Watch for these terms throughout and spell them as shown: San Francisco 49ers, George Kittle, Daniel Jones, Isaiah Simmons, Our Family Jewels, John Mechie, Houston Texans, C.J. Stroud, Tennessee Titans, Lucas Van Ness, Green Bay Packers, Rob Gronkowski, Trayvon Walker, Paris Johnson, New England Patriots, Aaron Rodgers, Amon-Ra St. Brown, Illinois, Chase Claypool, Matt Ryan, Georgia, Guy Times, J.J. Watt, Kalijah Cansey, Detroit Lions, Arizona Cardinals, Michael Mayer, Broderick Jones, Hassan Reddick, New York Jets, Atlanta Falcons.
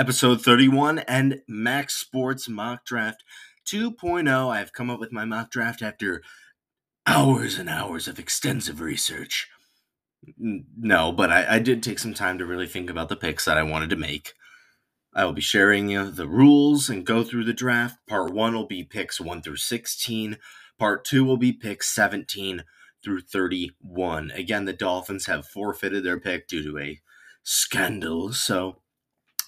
Episode 31 and Max Sports Mock Draft 2.0. I've come up with my mock draft after hours and hours of extensive research. No, but I did take some time to really think about the picks that I wanted to make. I will be sharing the rules and go through the draft. Part 1 will be picks 1 through 16. Part 2 will be picks 17 through 31. Again, the Dolphins have forfeited their pick due to a scandal, so...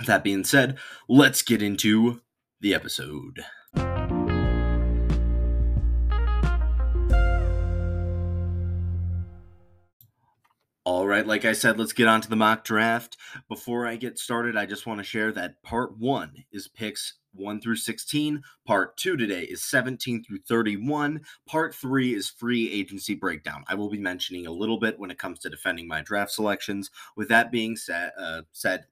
that being said, let's get into the episode. All right, like I said, let's get on to the mock draft. Before I get started, I just want to share that part 1 is picks 1 through 16. Part 2 today is 17 through 31. Part 3 is free agency breakdown. I will be mentioning a little bit when it comes to defending my draft selections. With that being said,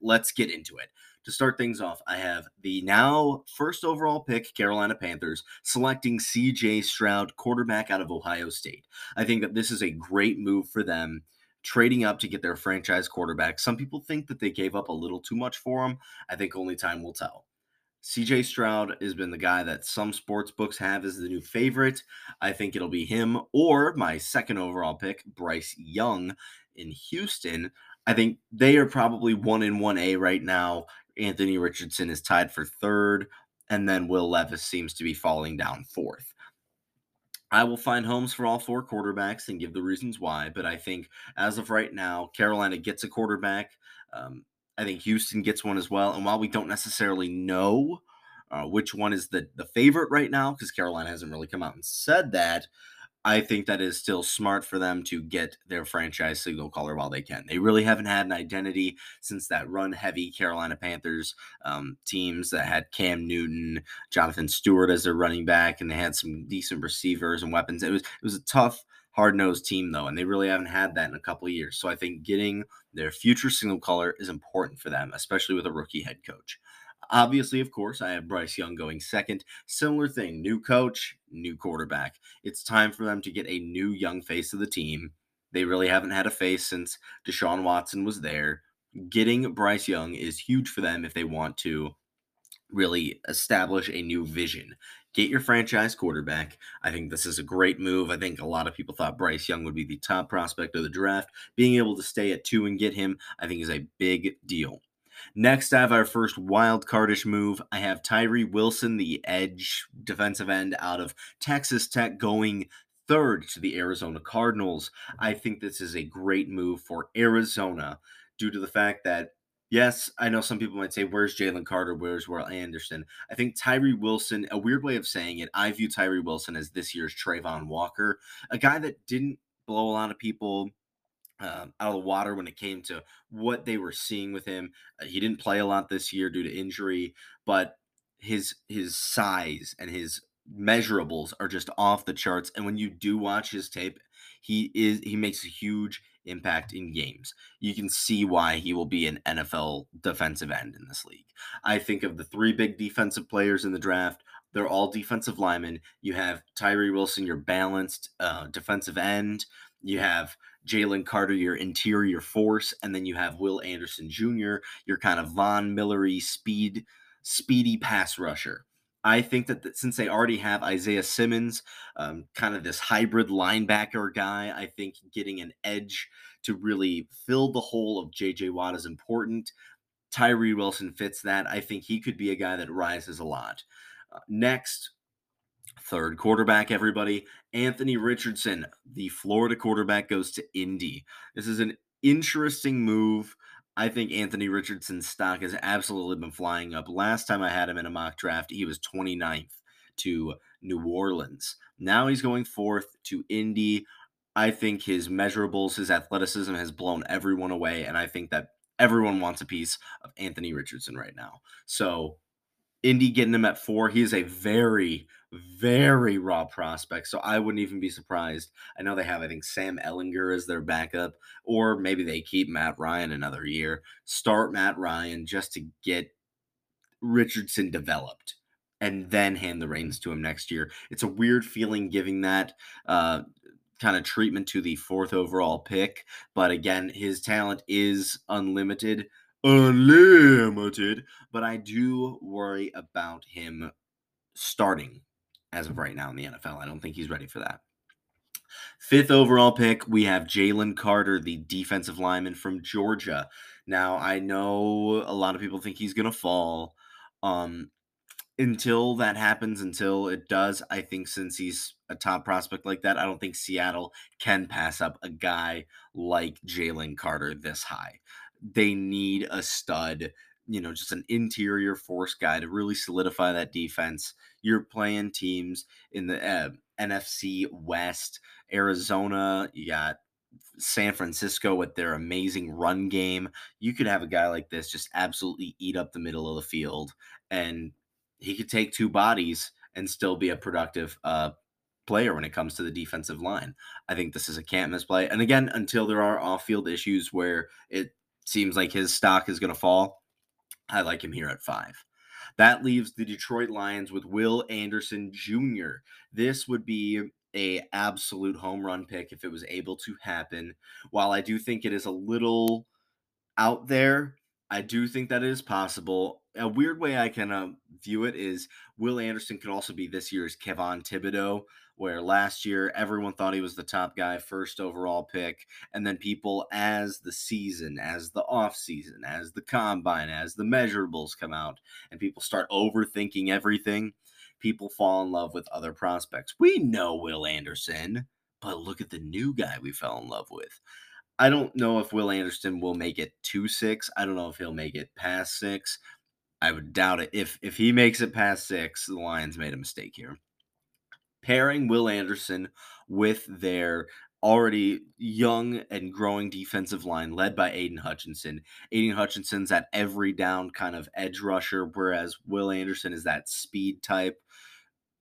let's get into it. To start things off, I have the now first overall pick, Carolina Panthers, selecting C.J. Stroud, quarterback out of Ohio State. I think that this is a great move for them, trading up to get their franchise quarterback. Some people think that they gave up a little too much for him. I think only time will tell. C.J. Stroud has been the guy that some sports books have as the new favorite. I think it'll be him or my second overall pick, Bryce Young in Houston. I think they are probably 1 and 1A right now. Anthony Richardson is tied for third, and then Will Levis seems to be falling down fourth. I will find homes for all four quarterbacks and give the reasons why, but I think as of right now, Carolina gets a quarterback. I think Houston gets one as well. And while we don't necessarily know which one is the favorite right now, because Carolina hasn't really come out and said that, I think that is still smart for them to get their franchise signal caller while they can. They really haven't had an identity since that run-heavy Carolina Panthers teams that had Cam Newton, Jonathan Stewart as their running back, and they had some decent receivers and weapons. It was a tough, hard-nosed team, though, and they really haven't had that in a couple of years. So I think getting their future signal caller is important for them, especially with a rookie head coach. Obviously, of course, I have Bryce Young going second. Similar thing, new coach, new quarterback. It's time for them to get a new young face of the team. They really haven't had a face since Deshaun Watson was there. Getting Bryce Young is huge for them if they want to really establish a new vision. Get your franchise quarterback. I think this is a great move. I think a lot of people thought Bryce Young would be the top prospect of the draft. Being able to stay at 2 and get him, I think, is a big deal. Next, I have our first wild cardish move. I have Tyree Wilson, the edge defensive end out of Texas Tech, going third to the Arizona Cardinals. I think this is a great move for Arizona due to the fact that, yes, I know some people might say, where's Jalen Carter? Where's Will Anderson? I think Tyree Wilson, a weird way of saying it, I view Tyree Wilson as this year's Trayvon Walker, a guy that didn't blow a lot of people out of the water when it came to what they were seeing with him. He didn't play a lot this year due to injury, but his size and his measurables are just off the charts. And when you do watch his tape, he makes a huge impact in games. You can see why he will be an NFL defensive end in this league. I think of the 3 big defensive players in the draft, they're all defensive linemen. You have Tyree Wilson, your balanced defensive end. You have Jalen Carter, your interior force, and then you have Will Anderson Jr., your kind of Von Miller-y speedy pass rusher. I think that since they already have Isaiah Simmons, kind of this hybrid linebacker guy, I think getting an edge to really fill the hole of J.J. Watt is important. Tyree Wilson fits that. I think he could be a guy that rises a lot. Next, third quarterback, everybody. Anthony Richardson, the Florida quarterback, goes to Indy. This is an interesting move. I think Anthony Richardson's stock has absolutely been flying up. Last time I had him in a mock draft, he was 29th to New Orleans. Now he's going 4th to Indy. I think his measurables, his athleticism has blown everyone away, and I think that everyone wants a piece of Anthony Richardson right now. So Indy getting him at 4. He is a very, very raw prospect, so I wouldn't even be surprised. I know they have, I think, Sam Ehlinger as their backup, or maybe they keep Matt Ryan another year. Start Matt Ryan just to get Richardson developed and then hand the reins to him next year. It's a weird feeling giving that kind of treatment to the 4th overall pick, but again, his talent is unlimited. unlimited, but I do worry about him starting as of right now in the NFL. I don't think he's ready for that. 5th overall pick, we have Jalen Carter, the defensive lineman from Georgia. Now, I know a lot of people think he's going to fall. Until that happens, until it does, I think since he's a top prospect like that, I don't think Seattle can pass up a guy like Jalen Carter this high. They need a stud, just an interior force guy to really solidify that defense. You're playing teams in the NFC West, Arizona, you got San Francisco with their amazing run game. You could have a guy like this just absolutely eat up the middle of the field, and he could take two bodies and still be a productive player when it comes to the defensive line. I think this is a can't miss play. And again, until there are off-field issues where it seems like his stock is going to fall, I like him here at 5. That leaves the Detroit Lions with Will Anderson Jr. This would be an absolute home run pick if it was able to happen. While I do think it is a little out there, I do think that it is possible. A weird way I can view it is Will Anderson could also be this year's Kayvon Thibodeau, where last year everyone thought he was the top guy, 1st overall pick, and then people as the season, as the offseason, as the combine, as the measurables come out, and people start overthinking everything, people fall in love with other prospects. We know Will Anderson, but look at the new guy we fell in love with. I don't know if Will Anderson will make it to 6. I don't know if he'll make it past 6. I would doubt it. If he makes it past 6, the Lions made a mistake here. Pairing Will Anderson with their already young and growing defensive line led by Aiden Hutchinson. Aiden Hutchinson's that every down kind of edge rusher, whereas Will Anderson is that speed type.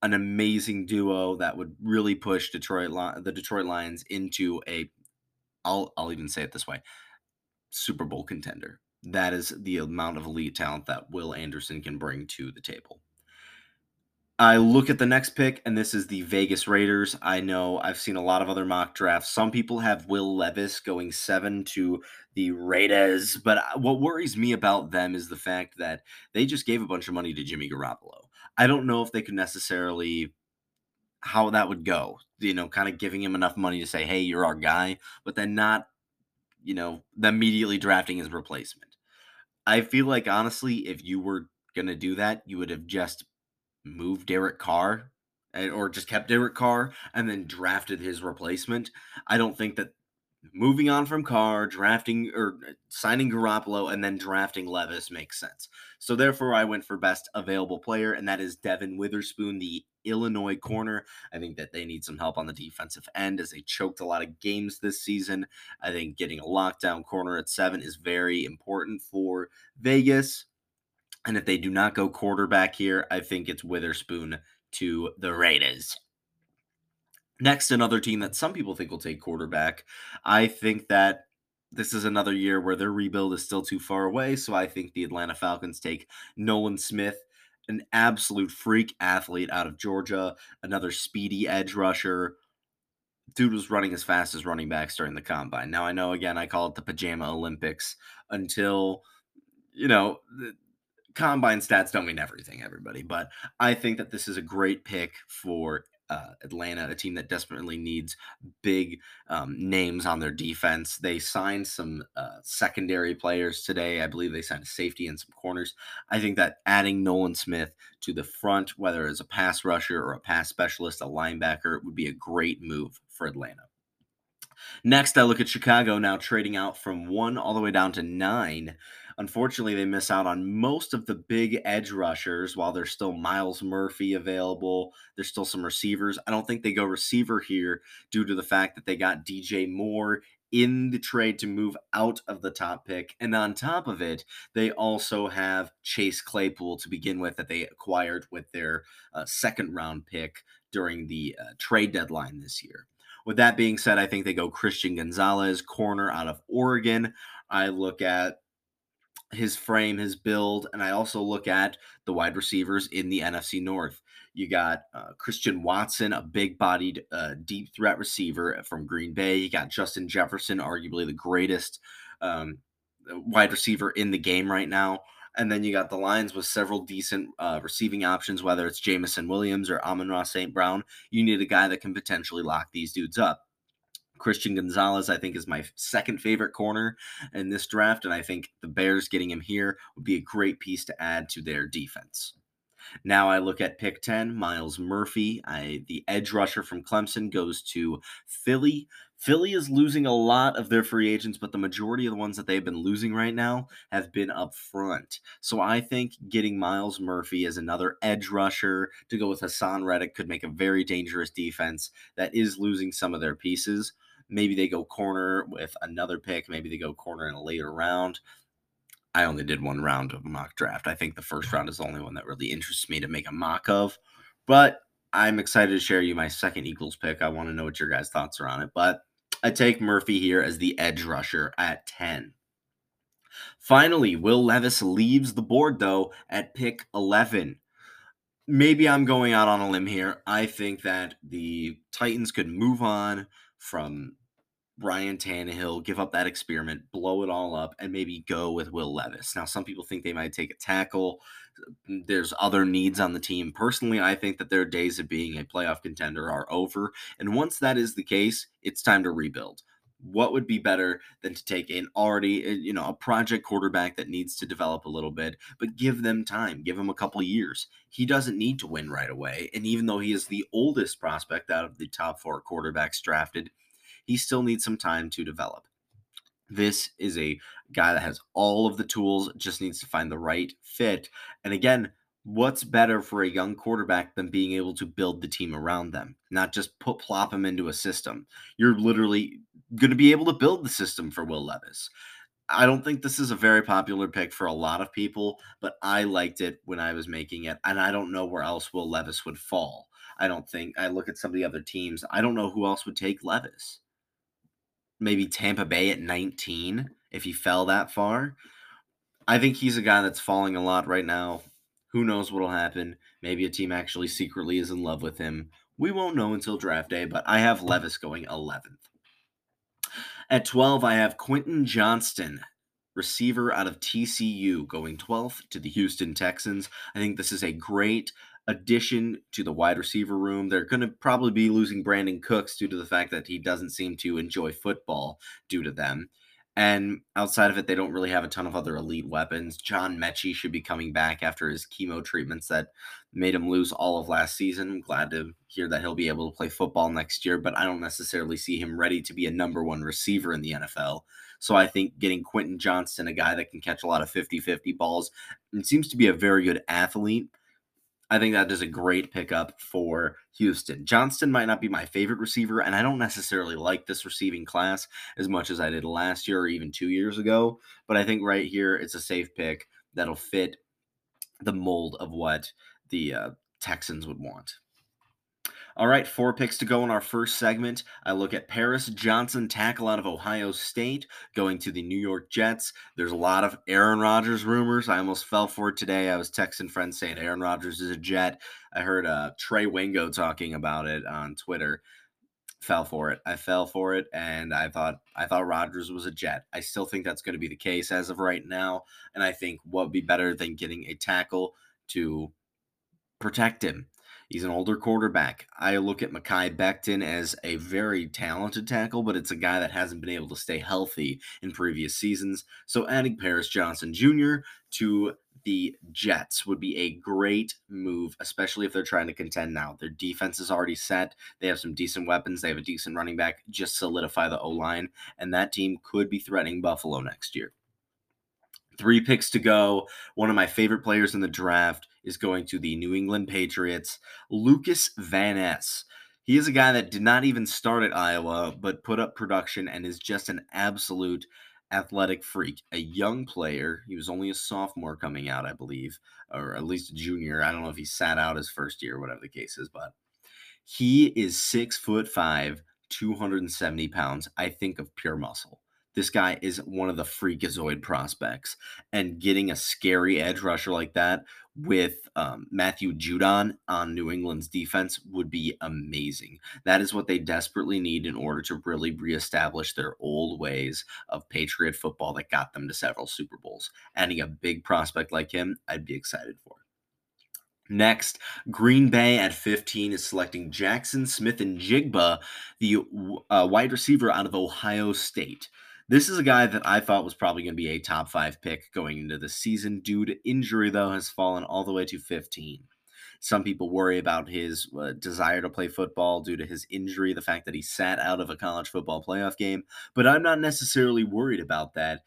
An amazing duo that would really push the Detroit Lions into a, I'll even say it this way, Super Bowl contender. That is the amount of elite talent that Will Anderson can bring to the table. I look at the next pick, and this is the Vegas Raiders. I know I've seen a lot of other mock drafts. Some people have Will Levis going 7 to the Raiders, but what worries me about them is the fact that they just gave a bunch of money to Jimmy Garoppolo. I don't know if they could necessarily how that would go, kind of giving him enough money to say, hey, you're our guy, but then not, immediately drafting his replacement. I feel like, honestly, if you were going to do that, you would have just moved Derek Carr or just kept Derek Carr and then drafted his replacement. I don't think that moving on from Carr, drafting or signing Garoppolo and then drafting Levis makes sense. So therefore, I went for best available player, and that is Devin Witherspoon, the Illinois corner. I think that they need some help on the defensive end as they choked a lot of games this season. I think getting a lockdown corner at 7 is very important for Vegas. And if they do not go quarterback here, I think it's Witherspoon to the Raiders. Next, another team that some people think will take quarterback. I think that this is another year where their rebuild is still too far away, so I think the Atlanta Falcons take Nolan Smith, an absolute freak athlete out of Georgia, another speedy edge rusher. Dude was running as fast as running backs during the combine. Now, I know, again, I call it the Pajama Olympics until, the combine stats don't mean everything, everybody. But I think that this is a great pick for Atlanta, a team that desperately needs big names on their defense. They signed some secondary players today. I believe they signed a safety and some corners. I think that adding Nolan Smith to the front, whether as a pass rusher or a pass specialist, a linebacker, would be a great move for Atlanta. Next, I look at Chicago now trading out from 1 all the way down to 9. Unfortunately, they miss out on most of the big edge rushers while there's still Myles Murphy available. There's still some receivers. I don't think they go receiver here due to the fact that they got DJ Moore in the trade to move out of the top pick. And on top of it, they also have Chase Claypool to begin with that they acquired with their 2nd round pick during the trade deadline this year. With that being said, I think they go Christian Gonzalez, corner out of Oregon. I look at his frame, his build, and I also look at the wide receivers in the NFC North. You got Christian Watson, a big-bodied, deep threat receiver from Green Bay. You got Justin Jefferson, arguably the greatest wide receiver in the game right now. And then you got the Lions with several decent receiving options, whether it's Jamison Williams or Amon-Ra St. Brown. You need a guy that can potentially lock these dudes up. Christian Gonzalez, I think, is my second favorite corner in this draft, and I think the Bears getting him here would be a great piece to add to their defense. Now I look at pick 10, Myles Murphy. The edge rusher from Clemson goes to Philly. Philly is losing a lot of their free agents, but the majority of the ones that they've been losing right now have been up front. So I think getting Myles Murphy as another edge rusher to go with Hassan Reddick could make a very dangerous defense that is losing some of their pieces. Maybe they go corner with another pick. Maybe they go corner in a later round. I only did one round of mock draft. I think the first round is the only one that really interests me to make a mock of. But I'm excited to share you my second Eagles pick. I want to know what your guys' thoughts are on it. But I take Murphy here as the edge rusher at 10. Finally, Will Levis leaves the board, though, at pick 11. Maybe I'm going out on a limb here. I think that the Titans could move on from Ryan Tannehill, give up that experiment, blow it all up, and maybe go with Will Levis. Now, some people think they might take a tackle. There's other needs on the team. Personally, I think that their days of being a playoff contender are over. And once that is the case, it's time to rebuild. What would be better than to take an already, a project quarterback that needs to develop a little bit, but give them time, give him a couple years. He doesn't need to win right away. And even though he is the oldest prospect out of the top four quarterbacks drafted, he still needs some time to develop. This is a guy that has all of the tools, just needs to find the right fit. And again, what's better for a young quarterback than being able to build the team around them, not just plop them into a system? You're literally going to be able to build the system for Will Levis. I don't think this is a very popular pick for a lot of people, but I liked it when I was making it, and I don't know where else Will Levis would fall. I don't think. I look at some of the other teams. I don't know who else would take Levis. Maybe Tampa Bay at 19, if he fell that far. I think he's a guy that's falling a lot right now. Who knows what will happen? Maybe a team actually secretly is in love with him. We won't know until draft day, but I have Levis going 11th. At 12, I have Quinton Johnston, receiver out of TCU, going 12th to the Houston Texans. I think this is a great addition to the wide receiver room. They're going to probably be losing Brandon Cooks due to the fact that he doesn't seem to enjoy football due to them. And outside of it, they don't really have a ton of other elite weapons. John Mechie should be coming back after his chemo treatments that made him lose all of last season. I'm glad to hear that he'll be able to play football next year, but I don't necessarily see him ready to be a number one receiver in the NFL. So I think getting Quinton Johnston, a guy that can catch a lot of 50-50 balls, and seems to be a very good athlete, I think that is a great pickup for Houston. Johnston might not be my favorite receiver, and I don't necessarily like this receiving class as much as I did last year or even 2 years ago, but I think right here it's a safe pick that'll fit the mold of what the Texans would want. All right, 4 picks to go in our first segment. I look at Paris Johnson, tackle out of Ohio State, going to the New York Jets. There's a lot of Aaron Rodgers rumors. I almost fell for it today. I was texting friends saying Aaron Rodgers is a Jet. I heard Trey Wingo talking about it on Twitter. Fell for it. I fell for it, and I thought Rodgers was a Jet. I still think that's going to be the case as of right now, and I think what would be better than getting a tackle to protect him? He's an older quarterback. I look at Mekhi Becton as a very talented tackle, but it's a guy that hasn't been able to stay healthy in previous seasons. So adding Paris Johnson Jr. to the Jets would be a great move, especially if they're trying to contend now. Their defense is already set. They have some decent weapons. They have a decent running back. Just solidify the O-line, and that team could be threatening Buffalo next year. 3 picks to go. One of my favorite players in the draft is going to the New England Patriots, Lucas Van Ness. He is a guy that did not even start at Iowa, but put up production and is just an absolute athletic freak. A young player. He was only a sophomore coming out, I believe, or at least a junior. I don't know if he sat out his first year, whatever the case is, but he is 6'5", 270 pounds. I think of pure muscle. This guy is one of the freakazoid prospects, and getting a scary edge rusher like that with Matthew Judon on New England's defense would be amazing. That is what they desperately need in order to really reestablish their old ways of Patriot football that got them to several Super Bowls. Adding a big prospect like him, I'd be excited for it. Next, Green Bay at 15 is selecting Jackson Smith-Njigba, the wide receiver out of Ohio State. This is a guy that I thought was probably going to be a top 5 pick going into the season. Due to injury, though, has fallen all the way to 15. Some people worry about his desire to play football due to his injury, the fact that he sat out of a college football playoff game, but I'm not necessarily worried about that.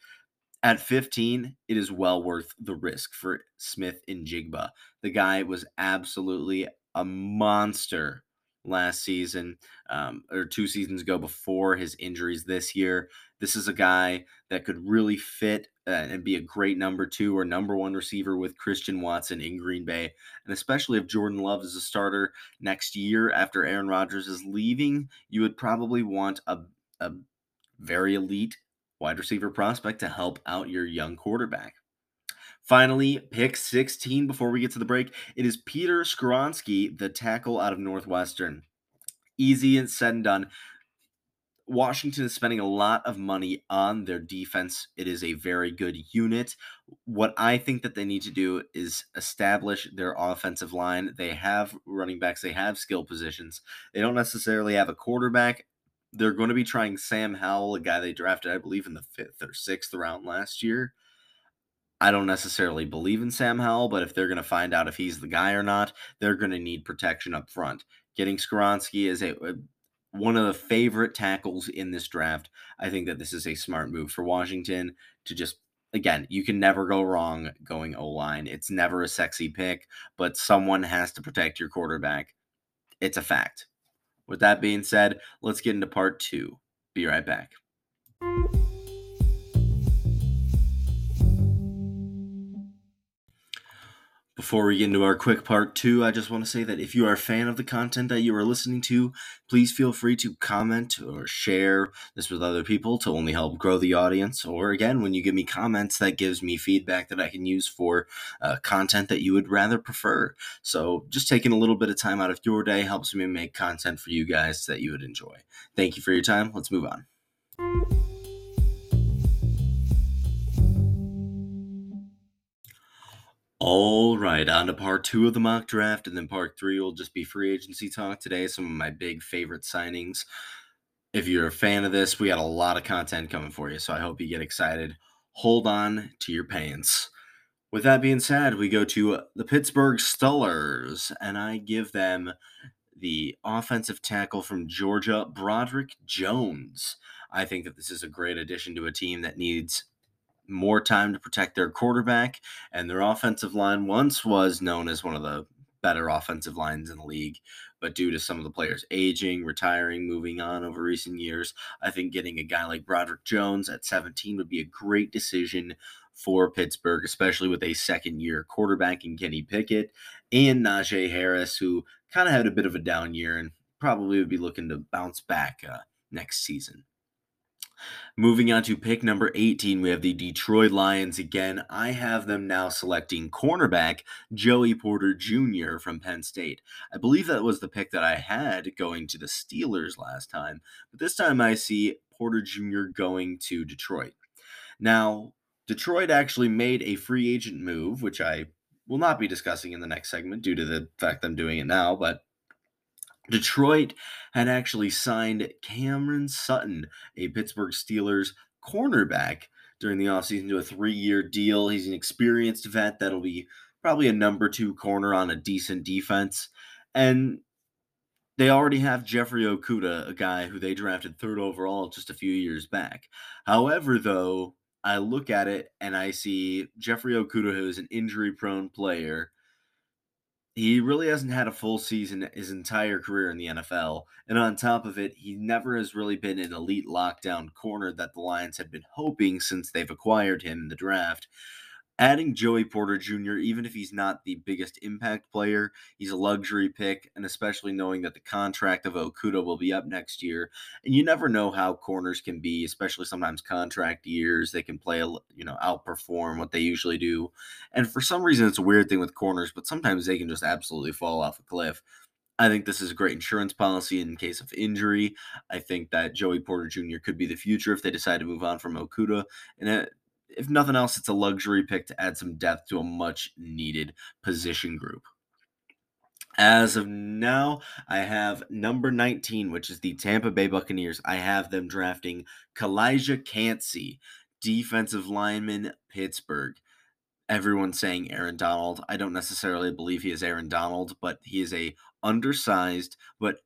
At 15, it is well worth the risk for Smith-Njigba. The guy was absolutely a monster last season, or two seasons ago before his injuries this year. This is a guy that could really fit and be a great number 2 or number 1 receiver with Christian Watson in Green Bay. And especially if Jordan Love is a starter next year after Aaron Rodgers is leaving, you would probably want a very elite wide receiver prospect to help out your young quarterback. Finally, pick 16 before we get to the break. It is Peter Skoronski, the tackle out of Northwestern. Easy and said and done. Washington is spending a lot of money on their defense. It is a very good unit. What I think that they need to do is establish their offensive line. They have running backs. They have skill positions. They don't necessarily have a quarterback. They're going to be trying Sam Howell, a guy they drafted, I believe, in the 5th or 6th round last year. I don't necessarily believe in Sam Howell, but if they're going to find out if he's the guy or not, they're going to need protection up front. Getting Skoronski is one of the favorite tackles in this draft. I think that this is a smart move for Washington to just, again, you can never go wrong going O-line. It's never a sexy pick, but someone has to protect your quarterback. It's a fact. With that being said, let's get into part 2. Be right back. Before we get into our quick part 2, I just want to say that if you are a fan of the content that you are listening to, please feel free to comment or share this with other people to only help grow the audience. Or again, when you give me comments, that gives me feedback that I can use for content that you would rather prefer. So just taking a little bit of time out of your day helps me make content for you guys that you would enjoy. Thank you for your time. Let's move on. All right, on to part 2 of the mock draft, and then part 3 will just be free agency talk today. Some of my big favorite signings. If you're a fan of this, we got a lot of content coming for you, so I hope you get excited. Hold on to your pants. With that being said, we go to the Pittsburgh Steelers, and I give them the offensive tackle from Georgia, Broderick Jones. I think that this is a great addition to a team that needs more time to protect their quarterback, and their offensive line once was known as one of the better offensive lines in the league, but due to some of the players aging, retiring, moving on over recent years, I think getting a guy like Broderick Jones at 17 would be a great decision for Pittsburgh, especially with a second-year quarterback in Kenny Pickett and Najee Harris, who kind of had a bit of a down year and probably would be looking to bounce back next season. Moving on to pick number 18, we have the Detroit Lions again. I have them now selecting cornerback Joey Porter Jr. from Penn State. I believe that was the pick that I had going to the Steelers last time, but this time I see Porter Jr. going to Detroit. Now, Detroit actually made a free agent move, which I will not be discussing in the next segment due to the fact that I'm doing it now, but Detroit had actually signed Cameron Sutton, a Pittsburgh Steelers cornerback, during the offseason to a 3-year deal. He's an experienced vet that'll be probably a number 2 corner on a decent defense. And they already have Jeffrey Okudah, a guy who they drafted 3rd overall just a few years back. However, though, I look at it and I see Jeffrey Okudah, who is an injury-prone player. He really hasn't had a full season his entire career in the NFL, and on top of it, he never has really been an elite lockdown corner that the Lions had been hoping since they've acquired him in the draft. Adding Joey Porter Jr., even if he's not the biggest impact player, he's a luxury pick, and especially knowing that the contract of Okudah will be up next year. And you never know how corners can be, especially sometimes contract years. They can play, outperform what they usually do. And for some reason, it's a weird thing with corners, but sometimes they can just absolutely fall off a cliff. I think this is a great insurance policy in case of injury. I think that Joey Porter Jr. could be the future if they decide to move on from Okudah. And if nothing else, it's a luxury pick to add some depth to a much-needed position group. As of now, I have number 19, which is the Tampa Bay Buccaneers. I have them drafting Kalijah Cansey, defensive lineman, Pittsburgh. Everyone's saying Aaron Donald. I don't necessarily believe he is Aaron Donald, but he is a undersized but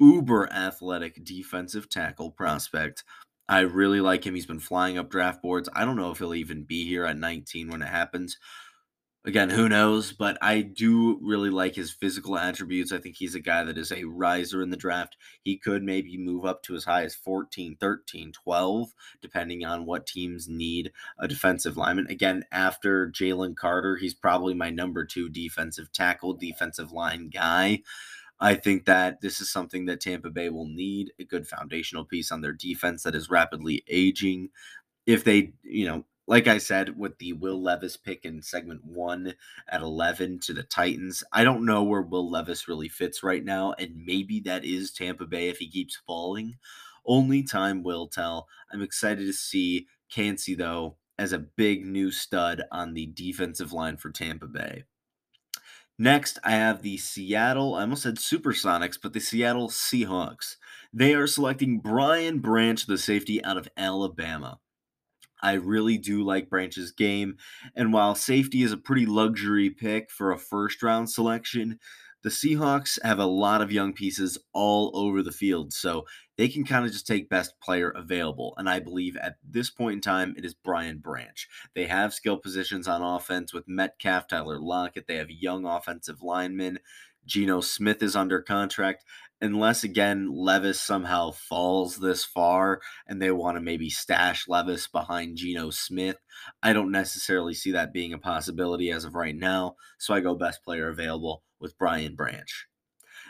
uber-athletic defensive tackle prospect. I really like him. He's been flying up draft boards. I don't know if he'll even be here at 19 when it happens. Again, who knows? But I do really like his physical attributes. I think he's a guy that is a riser in the draft. He could maybe move up to as high as 14, 13, 12, depending on what teams need a defensive lineman. Again, after Jalen Carter, he's probably my number 2 defensive tackle, defensive line guy. I think that this is something that Tampa Bay will need, a good foundational piece on their defense that is rapidly aging. If they, like I said, with the Will Levis pick in segment 1 at 11 to the Titans, I don't know where Will Levis really fits right now, and maybe that is Tampa Bay if he keeps falling. Only time will tell. I'm excited to see Cansey, though, as a big new stud on the defensive line for Tampa Bay. Next, I have the Seattle, I almost said Supersonics, but the Seattle Seahawks. They are selecting Brian Branch, the safety out of Alabama. I really do like Branch's game, and while safety is a pretty luxury pick for a first-round selection, the Seahawks have a lot of young pieces all over the field, so they can kind of just take best player available, and I believe at this point in time, it is Brian Branch. They have skill positions on offense with Metcalf, Tyler Lockett. They have young offensive linemen. Geno Smith is under contract, unless, again, Levis somehow falls this far, and they want to maybe stash Levis behind Geno Smith. I don't necessarily see that being a possibility as of right now, so I go best player available with Brian Branch.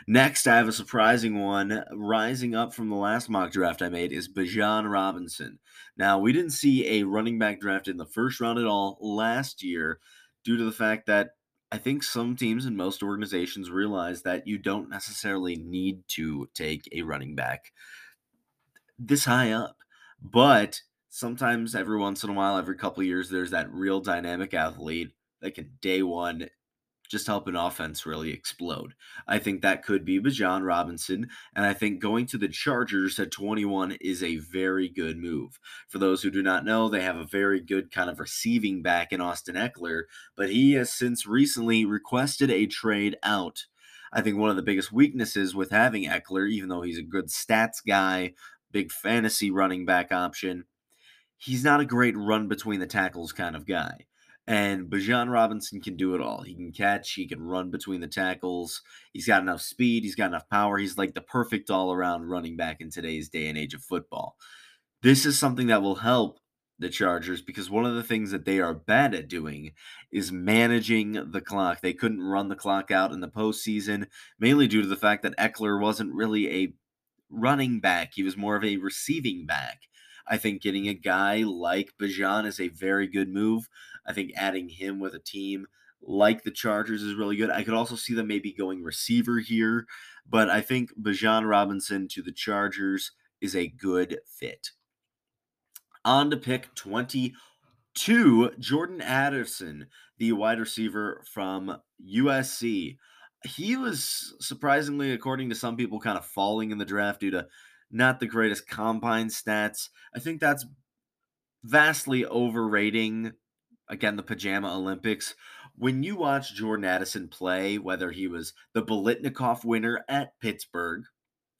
Next, I have a surprising one. Rising up from the last mock draft I made is Bijan Robinson. Now, we didn't see a running back draft in the first round at all last year due to the fact that I think some teams and most organizations realize that you don't necessarily need to take a running back this high up. But sometimes every once in a while, every couple of years, there's that real dynamic athlete that can day one just help an offense really explode. I think that could be Bijan Robinson, and I think going to the Chargers at 21 is a very good move. For those who do not know, they have a very good kind of receiving back in Austin Eckler, but he has since recently requested a trade out. I think one of the biggest weaknesses with having Eckler, even though he's a good stats guy, big fantasy running back option, he's not a great run between the tackles kind of guy. And Bijan Robinson can do it all. He can catch. He can run between the tackles. He's got enough speed. He's got enough power. He's like the perfect all-around running back in today's day and age of football. This is something that will help the Chargers because one of the things that they are bad at doing is managing the clock. They couldn't run the clock out in the postseason, mainly due to the fact that Eckler wasn't really a running back. He was more of a receiving back. I think getting a guy like Bijan is a very good move. I think adding him with a team like the Chargers is really good. I could also see them maybe going receiver here, but I think Bijan Robinson to the Chargers is a good fit. On to pick 22, Jordan Addison, the wide receiver from USC. He was surprisingly, according to some people, kind of falling in the draft due to not the greatest combine stats. I think that's vastly overrating, again, the Pajama Olympics. When you watch Jordan Addison play, whether he was the Biletnikoff winner at Pittsburgh,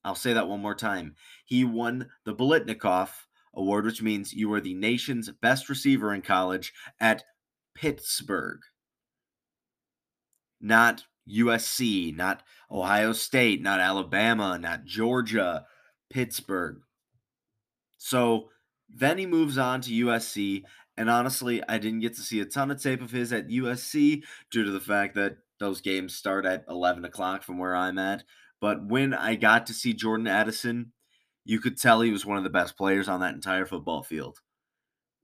I'll say that one more time. He won the Biletnikoff Award, which means you were the nation's best receiver in college at Pittsburgh. Not USC, not Ohio State, not Alabama, not Georgia. Pittsburgh. So then he moves on to USC And honestly, I didn't get to see a ton of tape of his at USC due to the fact that those games start at 11 o'clock from where I'm at. But when I got to see Jordan Addison, you could tell he was one of the best players on that entire football field.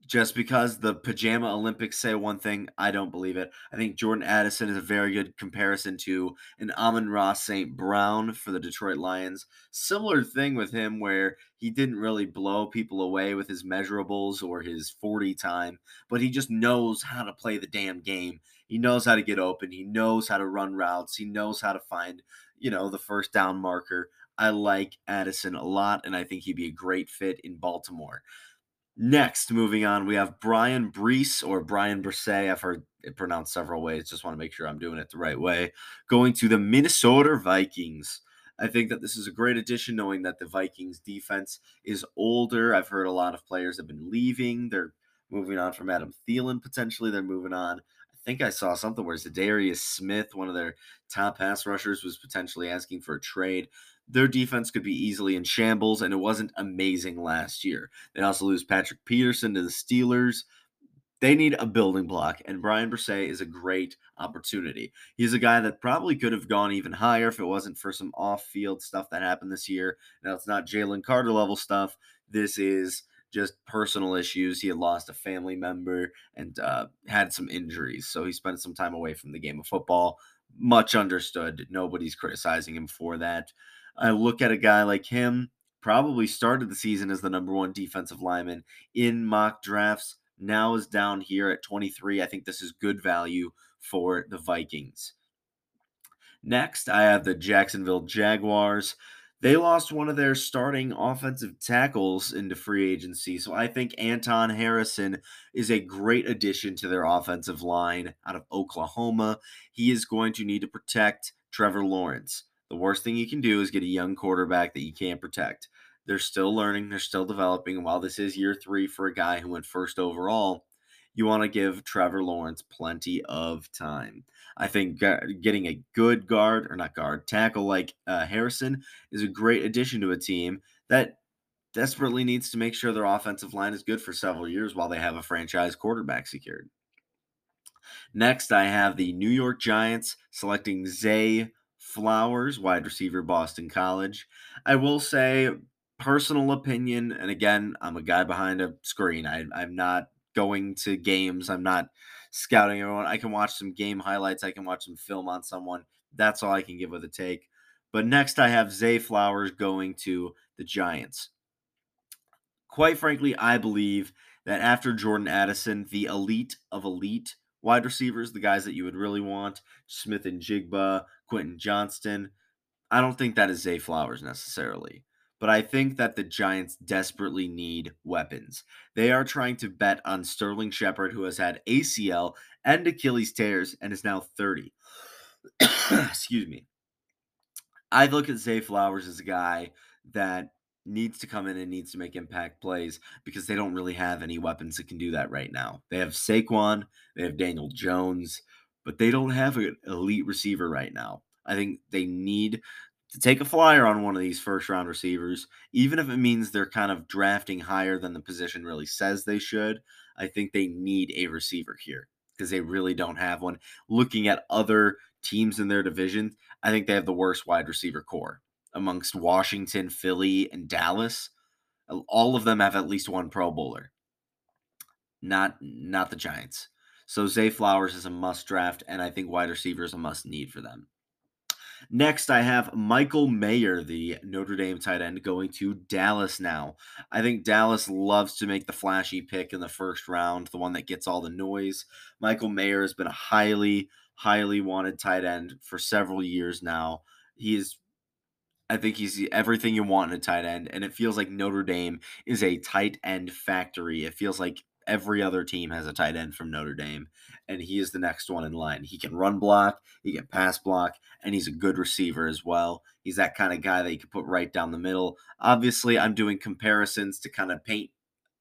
Just because the Pajama Olympics say one thing, I don't believe it. I think Jordan Addison is a very good comparison to an Amon-Ra St. Brown for the Detroit Lions. Similar thing with him where he didn't really blow people away with his measurables or his 40 time, but he just knows how to play the damn game. He knows how to get open. He knows how to run routes. He knows how to find, the first down marker. I like Addison a lot, and I think he'd be a great fit in Baltimore. Next, moving on, we have Brian Brees or Brian Brisset. I've heard it pronounced several ways. Just want to make sure I'm doing it the right way. Going to the Minnesota Vikings. I think that this is a great addition, knowing that the Vikings defense is older. I've heard a lot of players have been leaving. They're moving on from Adam Thielen, potentially. They're moving on. I think I saw something where Zadarius Smith, one of their top pass rushers, was potentially asking for a trade. Their defense could be easily in shambles, and it wasn't amazing last year. They also lose Patrick Peterson to the Steelers. They need a building block, and Brian Brisset is a great opportunity. He's a guy that probably could have gone even higher if it wasn't for some off-field stuff that happened this year. Now, it's not Jalen Carter level stuff. This is just personal issues. He had lost a family member and had some injuries, so he spent some time away from the game of football. Much understood. Nobody's criticizing him for that. I look at a guy like him, probably started the season as the number one defensive lineman in mock drafts, now is down here at 23. I think this is good value for the Vikings. Next, I have the Jacksonville Jaguars. They lost one of their starting offensive tackles into free agency, so I think Anton Harrison is a great addition to their offensive line out of Oklahoma. He is going to need to protect Trevor Lawrence. The worst thing you can do is get a young quarterback that you can't protect. They're still learning. They're still developing. And while this is year three for a guy who went first overall, you want to give Trevor Lawrence plenty of time. I think getting a good tackle like Harrison is a great addition to a team that desperately needs to make sure their offensive line is good for several years while they have a franchise quarterback secured. Next, I have the New York Giants selecting Zay Flowers, wide receiver, Boston College. I will say, personal opinion, and again, I'm a guy behind a screen. I'm not going to games. I'm not scouting everyone. I can watch some game highlights. I can watch some film on someone. That's all I can give with a take. But next, I have Zay Flowers going to the Giants. Quite frankly, I believe that after Jordan Addison, the elite of elite wide receivers, the guys that you would really want, Smith and Jigba, Quinton Johnston, I don't think that is Zay Flowers necessarily. But I think that the Giants desperately need weapons. They are trying to bet on Sterling Shepard, who has had ACL and Achilles tears and is now 30. Excuse me. I look at Zay Flowers as a guy that needs to come in and needs to make impact plays because they don't really have any weapons that can do that right now. They have Saquon, they have Daniel Jones, but they don't have an elite receiver right now. I think they need to take a flyer on one of these first-round receivers, even if it means they're kind of drafting higher than the position really says they should. I think they need a receiver here because they really don't have one. Looking at other teams in their division, I think they have the worst wide receiver core. Amongst Washington, Philly, and Dallas, all of them have at least one Pro Bowler. Not the Giants. So Zay Flowers is a must draft, and I think wide receiver is a must need for them. Next, I have Michael Mayer, the Notre Dame tight end, going to Dallas now. I think Dallas loves to make the flashy pick in the first round, the one that gets all the noise. Michael Mayer has been a highly, highly wanted tight end for several years now. I think he's everything you want in a tight end, and it feels like Notre Dame is a tight end factory. It feels like every other team has a tight end from Notre Dame, and he is the next one in line. He can run block, he can pass block, and he's a good receiver as well. He's that kind of guy that you can put right down the middle. Obviously, I'm doing comparisons to kind of paint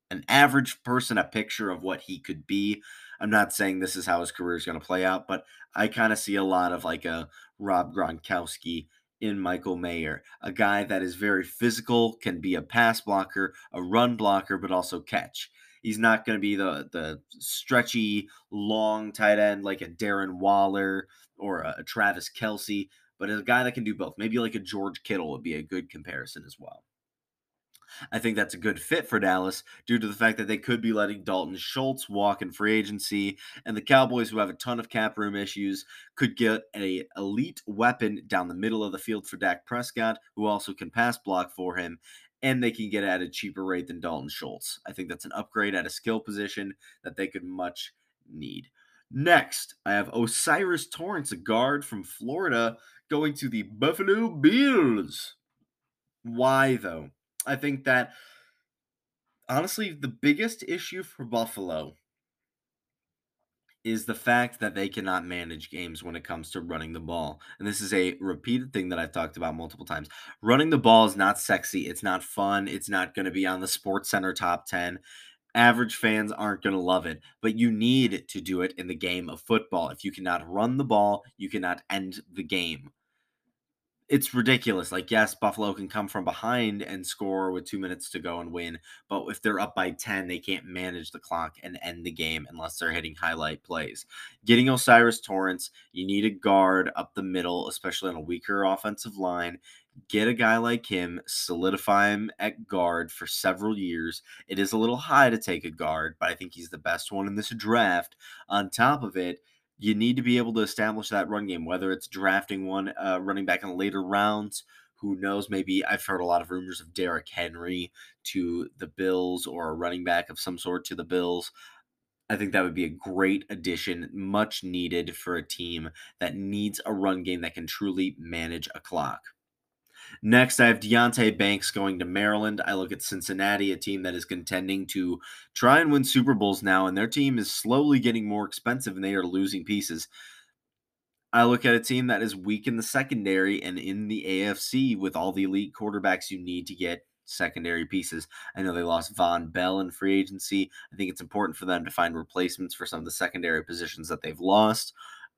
an average person a picture of what he could be. I'm not saying this is how his career is going to play out, but I kind of see a lot of like a Rob Gronkowski in Michael Mayer, a guy that is very physical, can be a pass blocker, a run blocker, but also catch. He's not going to be the stretchy, long tight end like a Darren Waller or a Travis Kelce, but a guy that can do both. Maybe like a George Kittle would be a good comparison as well. I think that's a good fit for Dallas due to the fact that they could be letting Dalton Schultz walk in free agency, and the Cowboys, who have a ton of cap room issues, could get an elite weapon down the middle of the field for Dak Prescott, who also can pass block for him, and they can get at a cheaper rate than Dalton Schultz. I think that's an upgrade at a skill position that they could much need. Next, I have Osiris Torrance, a guard from Florida, going to the Buffalo Bills. Why, though? I think that, honestly, the biggest issue for Buffalo is the fact that they cannot manage games when it comes to running the ball. And this is a repeated thing that I've talked about multiple times. Running the ball is not sexy. It's not fun. It's not going to be on the SportsCenter top 10. Average fans aren't going to love it, but you need to do it in the game of football. If you cannot run the ball, you cannot end the game. It's ridiculous. Like, yes, Buffalo can come from behind and score with 2 minutes to go and win, but if they're up by 10, they can't manage the clock and end the game unless they're hitting highlight plays. Getting Osiris Torrance, you need a guard up the middle, especially on a weaker offensive line. Get a guy like him, solidify him at guard for several years. It is a little high to take a guard, but I think he's the best one in this draft. On top of it, you need to be able to establish that run game, whether it's drafting one running back in later rounds. Who knows? Maybe I've heard a lot of rumors of Derrick Henry to the Bills or a running back of some sort to the Bills. I think that would be a great addition, much needed for a team that needs a run game that can truly manage a clock. Next, I have Deonte Banks going to Maryland. I look at Cincinnati, a team that is contending to try and win Super Bowls now, and their team is slowly getting more expensive, and they are losing pieces. I look at a team that is weak in the secondary and in the AFC with all the elite quarterbacks you need to get secondary pieces. I know they lost Von Bell in free agency. I think it's important for them to find replacements for some of the secondary positions that they've lost.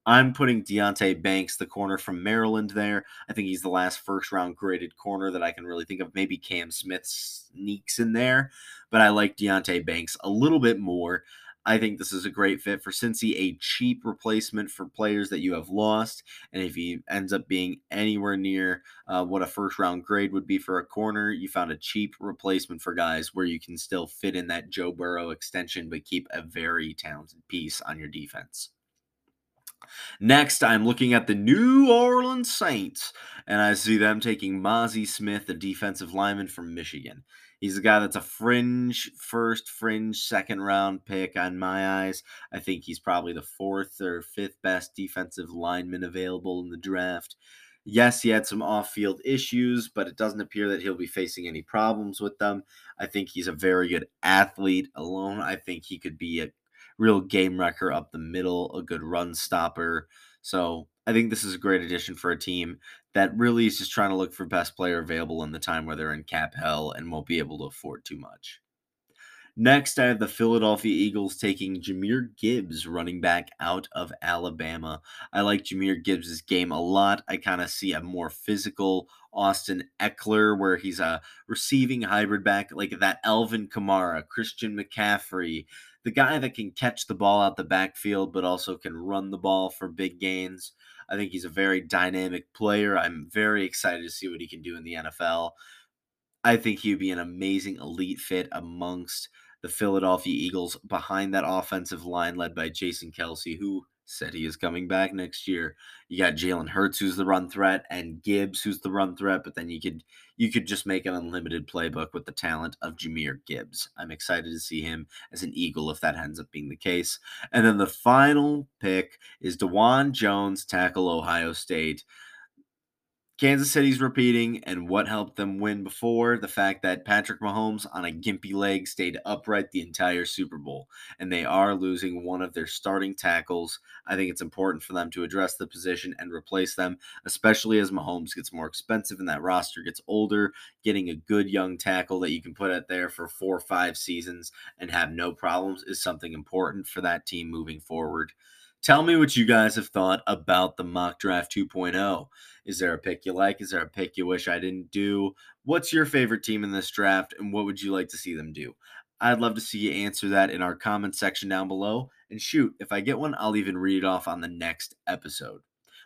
I'm putting Deonte Banks, the corner from Maryland, there. I think he's the last first-round graded corner that I can really think of. Maybe Cam Smith sneaks in there, but I like Deonte Banks a little bit more. I think this is a great fit for Cincy, a cheap replacement for players that you have lost, and if he ends up being anywhere near what a first-round grade would be for a corner, you found a cheap replacement for guys where you can still fit in that Joe Burrow extension but keep a very talented piece on your defense. Next, I'm looking at the New Orleans Saints, and I see them taking Mozzie Smith, the defensive lineman from Michigan. He's a guy that's a fringe first, fringe second-round pick on my eyes. I think he's probably the fourth or fifth best defensive lineman available in the draft. Yes, he had some off-field issues, but it doesn't appear that he'll be facing any problems with them. I think he's a very good athlete alone. I think he could be a real game wrecker up the middle, a good run stopper. So I think this is a great addition for a team that really is just trying to look for best player available in the time where they're in cap hell and won't be able to afford too much. Next, I have the Philadelphia Eagles taking Jahmyr Gibbs, running back out of Alabama. I like Jahmyr Gibbs' game a lot. I kind of see a more physical Austin Eckler, where he's a receiving hybrid back, like that Alvin Kamara, Christian McCaffrey, the guy that can catch the ball out the backfield but also can run the ball for big gains. I think he's a very dynamic player. I'm very excited to see what he can do in the NFL. I think he would be an amazing elite fit amongst the Philadelphia Eagles behind that offensive line led by Jason Kelce, who said he is coming back next year. You got Jalen Hurts, who's the run threat, and Gibbs, who's the run threat, but then you could just make an unlimited playbook with the talent of Jahmyr Gibbs. I'm excited to see him as an Eagle if that ends up being the case. And then the final pick is DeJuan Jones, tackle, Ohio State. Kansas City's repeating, and what helped them win before? The fact that Patrick Mahomes on a gimpy leg stayed upright the entire Super Bowl, and they are losing one of their starting tackles. I think it's important for them to address the position and replace them, especially as Mahomes gets more expensive and that roster gets older. Getting a good young tackle that you can put out there for 4 or 5 seasons and have no problems is something important for that team moving forward. Tell me what you guys have thought about the Mock Draft 2.0. Is there a pick you like? Is there a pick you wish I didn't do? What's your favorite team in this draft, and what would you like to see them do? I'd love to see you answer that in our comment section down below. And shoot, if I get one, I'll even read it off on the next episode.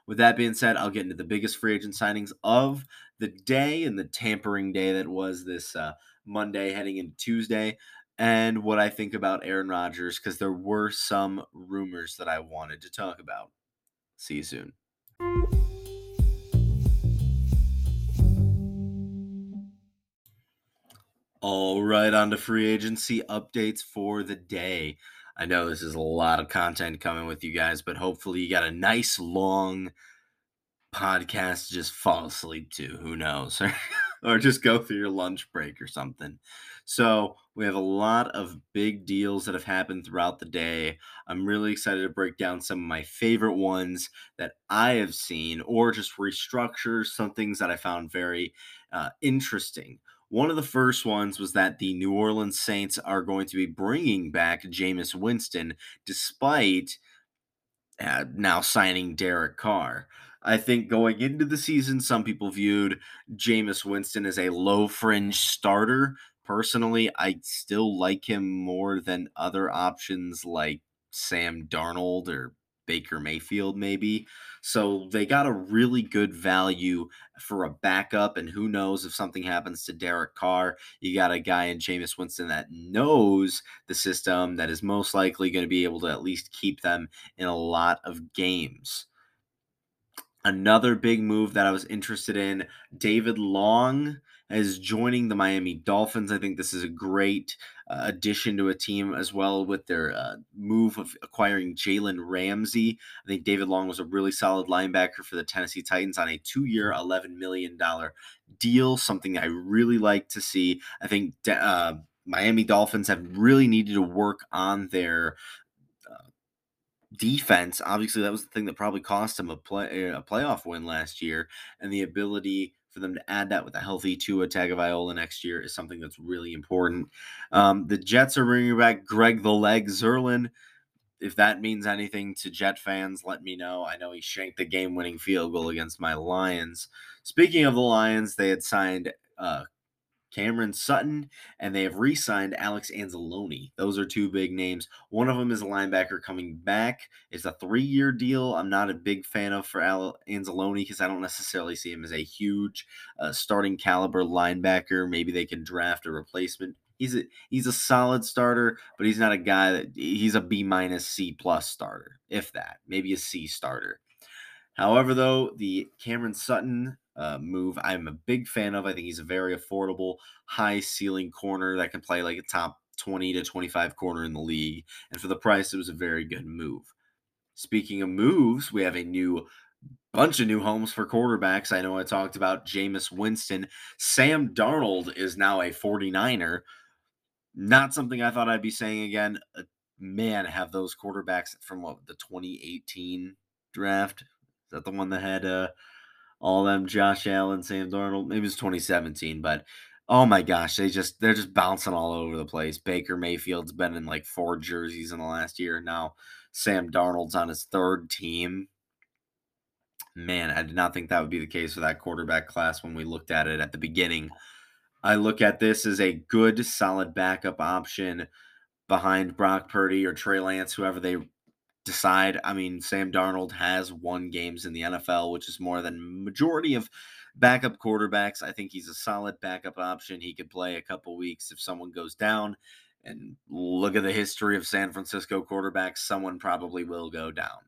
With that being said, I'll get into the biggest free agent signings of the day and the tampering day that was this Monday heading into Tuesday, and what I think about Aaron Rodgers, because there were some rumors that I wanted to talk about. See you soon. All right, on to free agency updates for the day. I know this is a lot of content coming with you guys, but hopefully you got a nice long podcast to just fall asleep to. Who knows? Or just go through your lunch break or something. So we have a lot of big deals that have happened throughout the day. I'm really excited to break down some of my favorite ones that I have seen, or just restructure some things that I found very interesting. One of the first ones was that the New Orleans Saints are going to be bringing back Jameis Winston despite now signing Derek Carr. I think going into the season, some people viewed Jameis Winston as a low fringe starter. Personally, I still like him more than other options like Sam Darnold or Baker Mayfield maybe. So they got a really good value for a backup, and who knows if something happens to Derek Carr, you got a guy in Jameis Winston that knows the system, that is most likely going to be able to at least keep them in a lot of games. Another big move that I was interested in, David Long is joining the Miami Dolphins. I think this is a great addition to a team as well with their move of acquiring Jalen Ramsey. I think David Long was a really solid linebacker for the Tennessee Titans on a 2-year, $11 million deal, something I really like to see. I think Miami Dolphins have really needed to work on their defense. Obviously, that was the thing that probably cost them a playoff win last year, and the ability for them to add that with a healthy Tua Tagovailoa next year is something that's really important. The Jets are bringing back Greg the Leg Zuerlein. If that means anything to Jet fans, let me know. I know he shanked the game-winning field goal against my Lions. Speaking of the Lions, they had signed Cameron Sutton, and they have re-signed Alex Anzalone. Those are two big names. One of them is a linebacker coming back. It's a 3-year deal. I'm not a big fan of for Anzalone because I don't necessarily see him as a huge starting caliber linebacker. Maybe they can draft a replacement. He's a solid starter, but he's not a guy that he's a B-, C+ starter, if that. Maybe a C starter. However, though, the Cameron Sutton move I'm a big fan of. I think he's a very affordable, high-ceiling corner that can play like a top 20 to 25 corner in the league. And for the price, it was a very good move. Speaking of moves, we have a new bunch of new homes for quarterbacks. I know I talked about Jameis Winston. Sam Darnold is now a 49er. Not something I thought I'd be saying again. Man, have those quarterbacks from the 2018 draft? Is that the one that had all them, Josh Allen, Sam Darnold, maybe it's 2017, but oh my gosh, they're just bouncing all over the place. Baker Mayfield's been in like 4 jerseys in the last year. Now Sam Darnold's on his 3rd team. Man, I did not think that would be the case for that quarterback class when we looked at it at the beginning. I look at this as a good, solid backup option behind Brock Purdy or Trey Lance, whoever they decide. I mean, Sam Darnold has won games in the NFL, which is more than majority of backup quarterbacks. I think he's a solid backup option. He could play a couple weeks if someone goes down. And look at the history of San Francisco quarterbacks. Someone probably will go down.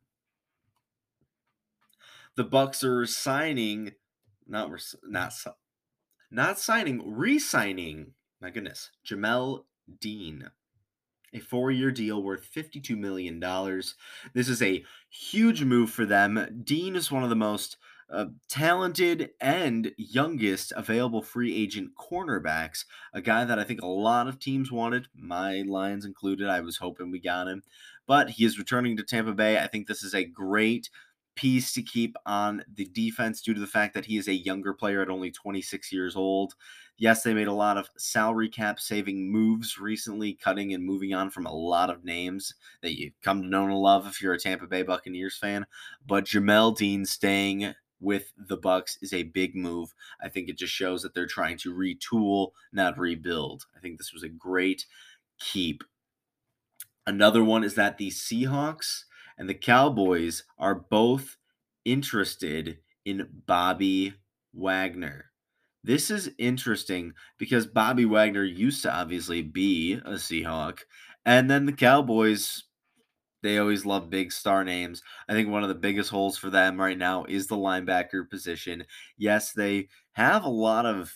The Bucs are re-signing, my goodness, Jamel Dean. A 4-year deal worth $52 million. This is a huge move for them. Dean is one of the most talented and youngest available free agent cornerbacks, a guy that I think a lot of teams wanted, my Lions included. I was hoping we got him. But he is returning to Tampa Bay. I think this is a great piece to keep on the defense due to the fact that he is a younger player at only 26 years old. Yes, they made a lot of salary cap saving moves recently, cutting and moving on from a lot of names that you come to know and love if you're a Tampa Bay Buccaneers fan. But Jamel Dean staying with the Bucs is a big move. I think it just shows that they're trying to retool, not rebuild. I think this was a great keep. Another one is that the Seahawks and the Cowboys are both interested in Bobby Wagner. This is interesting because Bobby Wagner used to obviously be a Seahawk. And then the Cowboys, they always love big star names. I think one of the biggest holes for them right now is the linebacker position. Yes, they have a lot of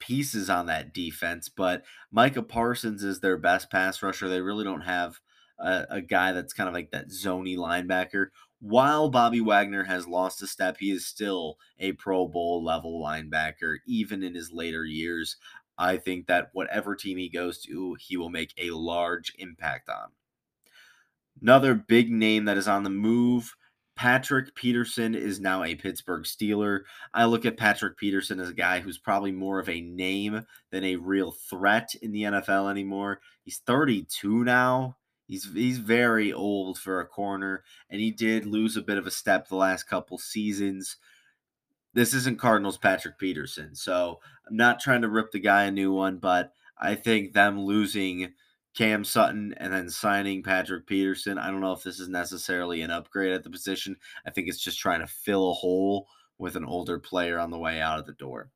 pieces on that defense, but Micah Parsons is their best pass rusher. They really don't have a guy that's kind of like that zony linebacker. While Bobby Wagner has lost a step, he is still a Pro Bowl level linebacker, even in his later years. I think that whatever team he goes to, he will make a large impact on. Another big name that is on the move, Patrick Peterson is now a Pittsburgh Steeler. I look at Patrick Peterson as a guy who's probably more of a name than a real threat in the NFL anymore. He's 32 now. He's very old for a corner, and he did lose a bit of a step the last couple seasons. This isn't Cardinals Patrick Peterson, so I'm not trying to rip the guy a new one, but I think them losing Cam Sutton and then signing Patrick Peterson, I don't know if this is necessarily an upgrade at the position. I think it's just trying to fill a hole with an older player on the way out of the door.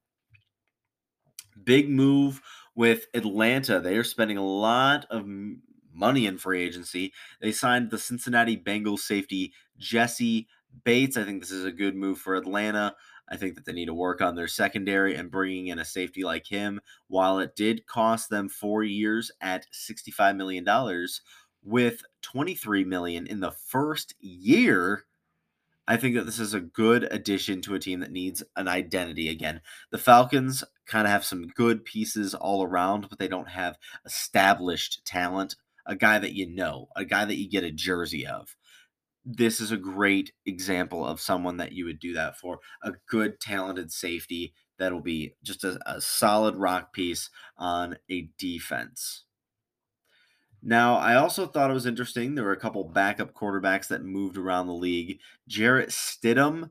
Big move with Atlanta. They are spending a lot of money in free agency. They signed the Cincinnati Bengals safety Jesse Bates. I think this is a good move for Atlanta. I think that they need to work on their secondary and bringing in a safety like him. While it did cost them 4 years at $65 million, with $23 million in the first year, I think that this is a good addition to a team that needs an identity again. The Falcons kind of have some good pieces all around, but they don't have established talent. A guy that you know, a guy that you get a jersey of. This is a great example of someone that you would do that for. A good, talented safety that will be just a solid rock piece on a defense. Now, I also thought it was interesting. There were a couple backup quarterbacks that moved around the league. Jarrett Stidham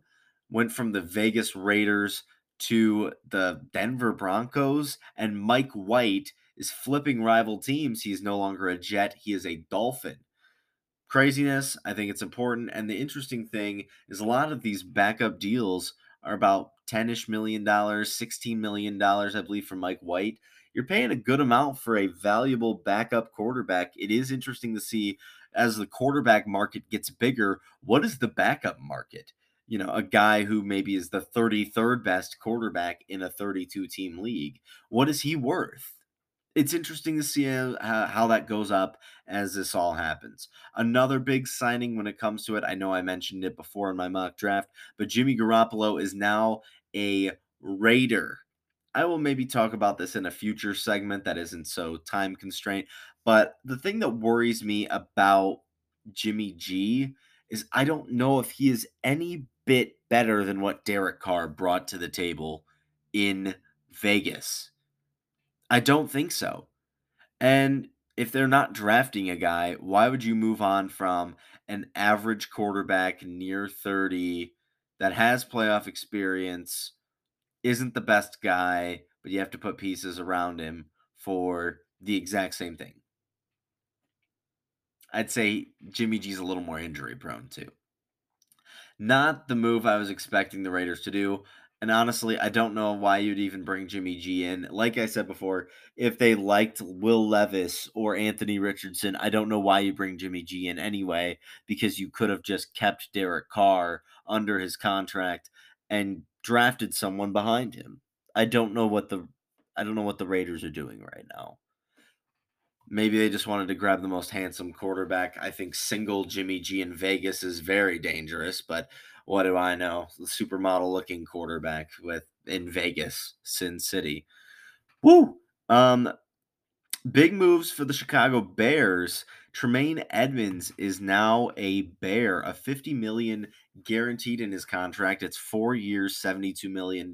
went from the Vegas Raiders to the Denver Broncos, and Mike White is flipping rival teams. He's no longer a Jet. He is a Dolphin. Craziness. I think it's important. And the interesting thing is a lot of these backup deals are about $10-ish million, $16 million, I believe, for Mike White. You're paying a good amount for a valuable backup quarterback. It is interesting to see as the quarterback market gets bigger, what is the backup market? You know, a guy who maybe is the 33rd best quarterback in a 32-team league. What is he worth? It's interesting to see how that goes up as this all happens. Another big signing when it comes to it, I know I mentioned it before in my mock draft, but Jimmy Garoppolo is now a Raider. I will maybe talk about this in a future segment that isn't so time constrained, but the thing that worries me about Jimmy G is I don't know if he is any bit better than what Derek Carr brought to the table in Vegas. I don't think so. And if they're not drafting a guy, why would you move on from an average quarterback near 30 that has playoff experience, isn't the best guy, but you have to put pieces around him for the exact same thing? I'd say Jimmy G's a little more injury prone too. Not the move I was expecting the Raiders to do. And honestly, I don't know why you'd even bring Jimmy G in. Like I said before, if they liked Will Levis or Anthony Richardson, I don't know why you bring Jimmy G in anyway, because you could have just kept Derek Carr under his contract and drafted someone behind him. I don't know what the Raiders are doing right now. Maybe they just wanted to grab the most handsome quarterback. I think single Jimmy G in Vegas is very dangerous, but what do I know? The supermodel-looking quarterback in Vegas, Sin City. Woo! Big moves for the Chicago Bears. Tremaine Edmonds is now a Bear, a $50 million guaranteed in his contract. It's 4 years, $72 million.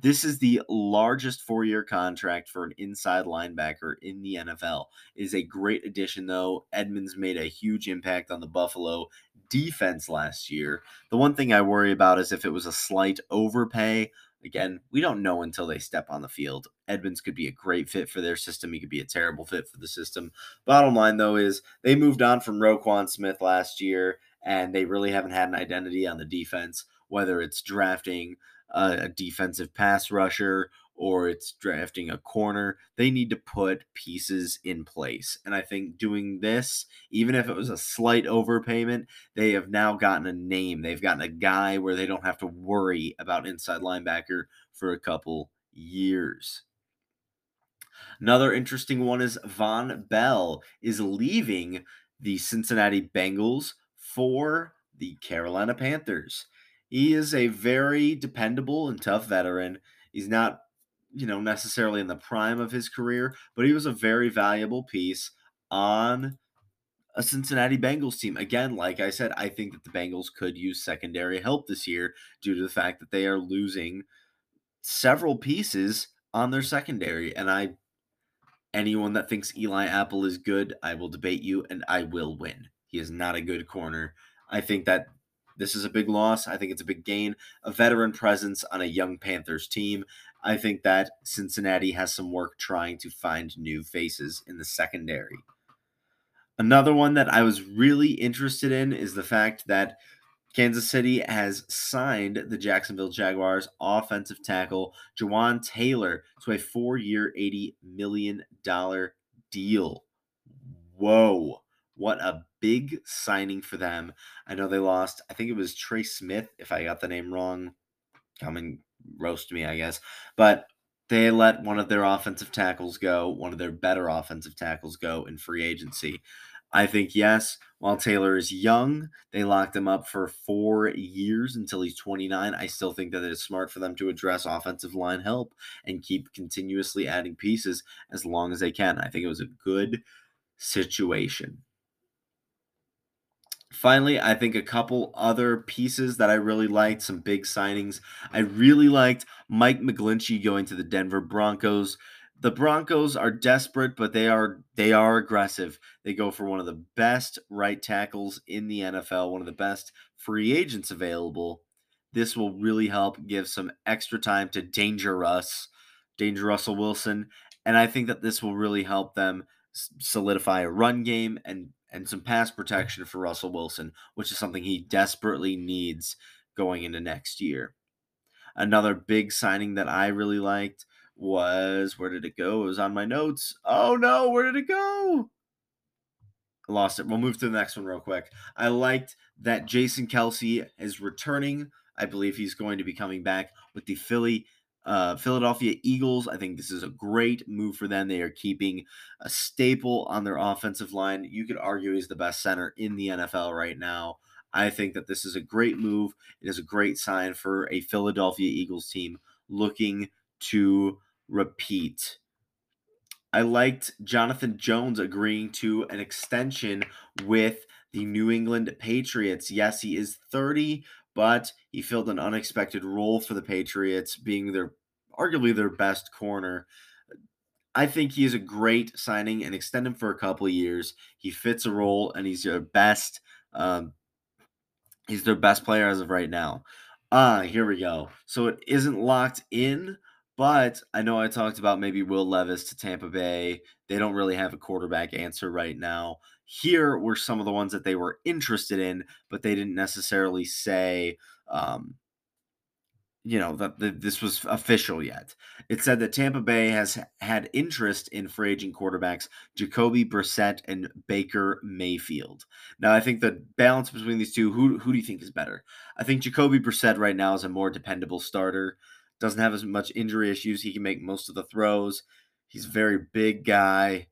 This is the largest four-year contract for an inside linebacker in the NFL. It is a great addition, though. Edmonds made a huge impact on the Buffalo defense last year. The one thing I worry about is if it was a slight overpay. Again, we don't know until they step on the field. Edmonds could be a great fit for their system. He could be a terrible fit for the system. Bottom line, though, is they moved on from Roquan Smith last year, and they really haven't had an identity on the defense, whether it's drafting a defensive pass rusher or it's drafting a corner. They need to put pieces in place. And I think doing this, even if it was a slight overpayment, they have now gotten a name. They've gotten a guy where they don't have to worry about inside linebacker for a couple years. Another interesting one is Von Bell is leaving the Cincinnati Bengals for the Carolina Panthers. He is a very dependable and tough veteran. He's not, necessarily in the prime of his career, but he was a very valuable piece on a Cincinnati Bengals team. Again, like I said, I think that the Bengals could use secondary help this year due to the fact that they are losing several pieces on their secondary. And anyone that thinks Eli Apple is good, I will debate you and I will win. He is not a good corner. I think that this is a big loss. I think it's a big gain. A veteran presence on a young Panthers team. I think that Cincinnati has some work trying to find new faces in the secondary. Another one that I was really interested in is the fact that Kansas City has signed the Jacksonville Jaguars offensive tackle Jawan Taylor to a 4-year, $80 million deal. Whoa. What a big signing for them. I know they lost, I think it was Trey Smith, if I got the name wrong. Come and roast me, I guess. But they let one of their offensive tackles go, one of their better offensive tackles go in free agency. I think, yes, while Taylor is young, they locked him up for 4 years until he's 29. I still think that it is smart for them to address offensive line help and keep continuously adding pieces as long as they can. I think it was a good situation. Finally, I think a couple other pieces that I really liked, some big signings. I really liked Mike McGlinchey going to the Denver Broncos. The Broncos are desperate, but they are aggressive. They go for one of the best right tackles in the NFL, one of the best free agents available. This will really help give some extra time to Danger Russell Wilson, and I think that this will really help them solidify a run game and some pass protection for Russell Wilson, which is something he desperately needs going into next year. Another big signing that I really liked was, where did it go? It was on my notes. Oh no, where did it go? I lost it. We'll move to the next one real quick. I liked that Jason Kelsey is returning. I believe he's going to be coming back with the Philadelphia Eagles. I think this is a great move for them. They are keeping a staple on their offensive line. You could argue he's the best center in the NFL right now. I think that this is a great move. It is a great sign for a Philadelphia Eagles team looking to repeat. I liked Jonathan Jones agreeing to an extension with the New England Patriots. Yes, he is 30, but he filled an unexpected role for the Patriots, being arguably their best corner. I think he is a great signing, and extend him for a couple of years. He fits a role, and he's their best. He's their best player as of right now. Here we go. So it isn't locked in, but I know I talked about maybe Will Levis to Tampa Bay. They don't really have a quarterback answer right now. Here were some of the ones that they were interested in, but they didn't necessarily say, that this was official yet. It said that Tampa Bay has had interest in free agent quarterbacks Jacoby Brissett and Baker Mayfield. Now, I think the balance between these two, who do you think is better? I think Jacoby Brissett right now is a more dependable starter, doesn't have as much injury issues. He can make most of the throws. He's a very big guy.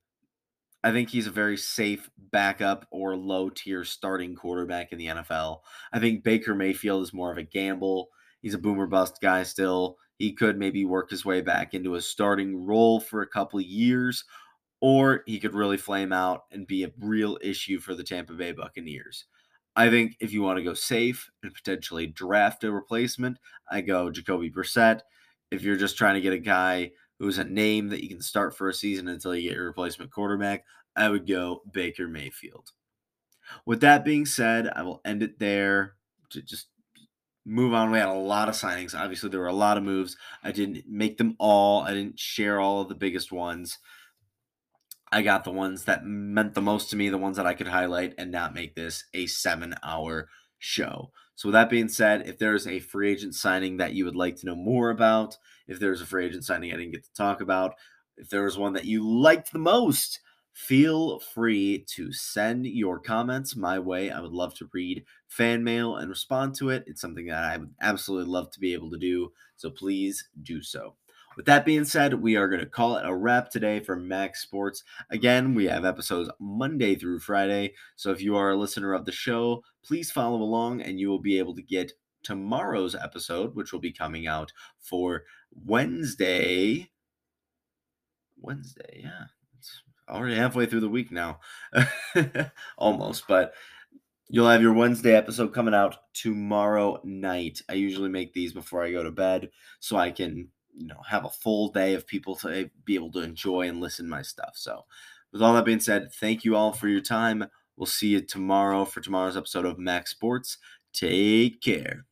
I think he's a very safe backup or low-tier starting quarterback in the NFL. I think Baker Mayfield is more of a gamble. He's a boom or bust guy still. He could maybe work his way back into a starting role for a couple of years, or he could really flame out and be a real issue for the Tampa Bay Buccaneers. I think if you want to go safe and potentially draft a replacement, I go Jacoby Brissett. If you're just trying to get a guy who's a name that you can start for a season until you get your replacement quarterback, I would go Baker Mayfield. With that being said, I will end it there. Just move on. We had a lot of signings. Obviously, there were a lot of moves. I didn't make them all. I didn't share all of the biggest ones. I got the ones that meant the most to me, the ones that I could highlight and not make this a 7-hour show. So with that being said, if there's a free agent signing that you would like to know more about, if there's a free agent signing I didn't get to talk about, if there was one that you liked the most, feel free to send your comments my way. I would love to read fan mail and respond to it. It's something that I would absolutely love to be able to do, so please do so. With that being said, we are going to call it a wrap today for Max Sports. Again, we have episodes Monday through Friday, so if you are a listener of the show, please follow along and you will be able to get tomorrow's episode, which will be coming out for Wednesday. Wednesday, yeah. It's already halfway through the week now. Almost, but you'll have your Wednesday episode coming out tomorrow night. I usually make these before I go to bed so I can, you know, have a full day of people to be able to enjoy and listen to my stuff. So with all that being said, thank you all for your time. We'll see you tomorrow for tomorrow's episode of Max Sports. Take care.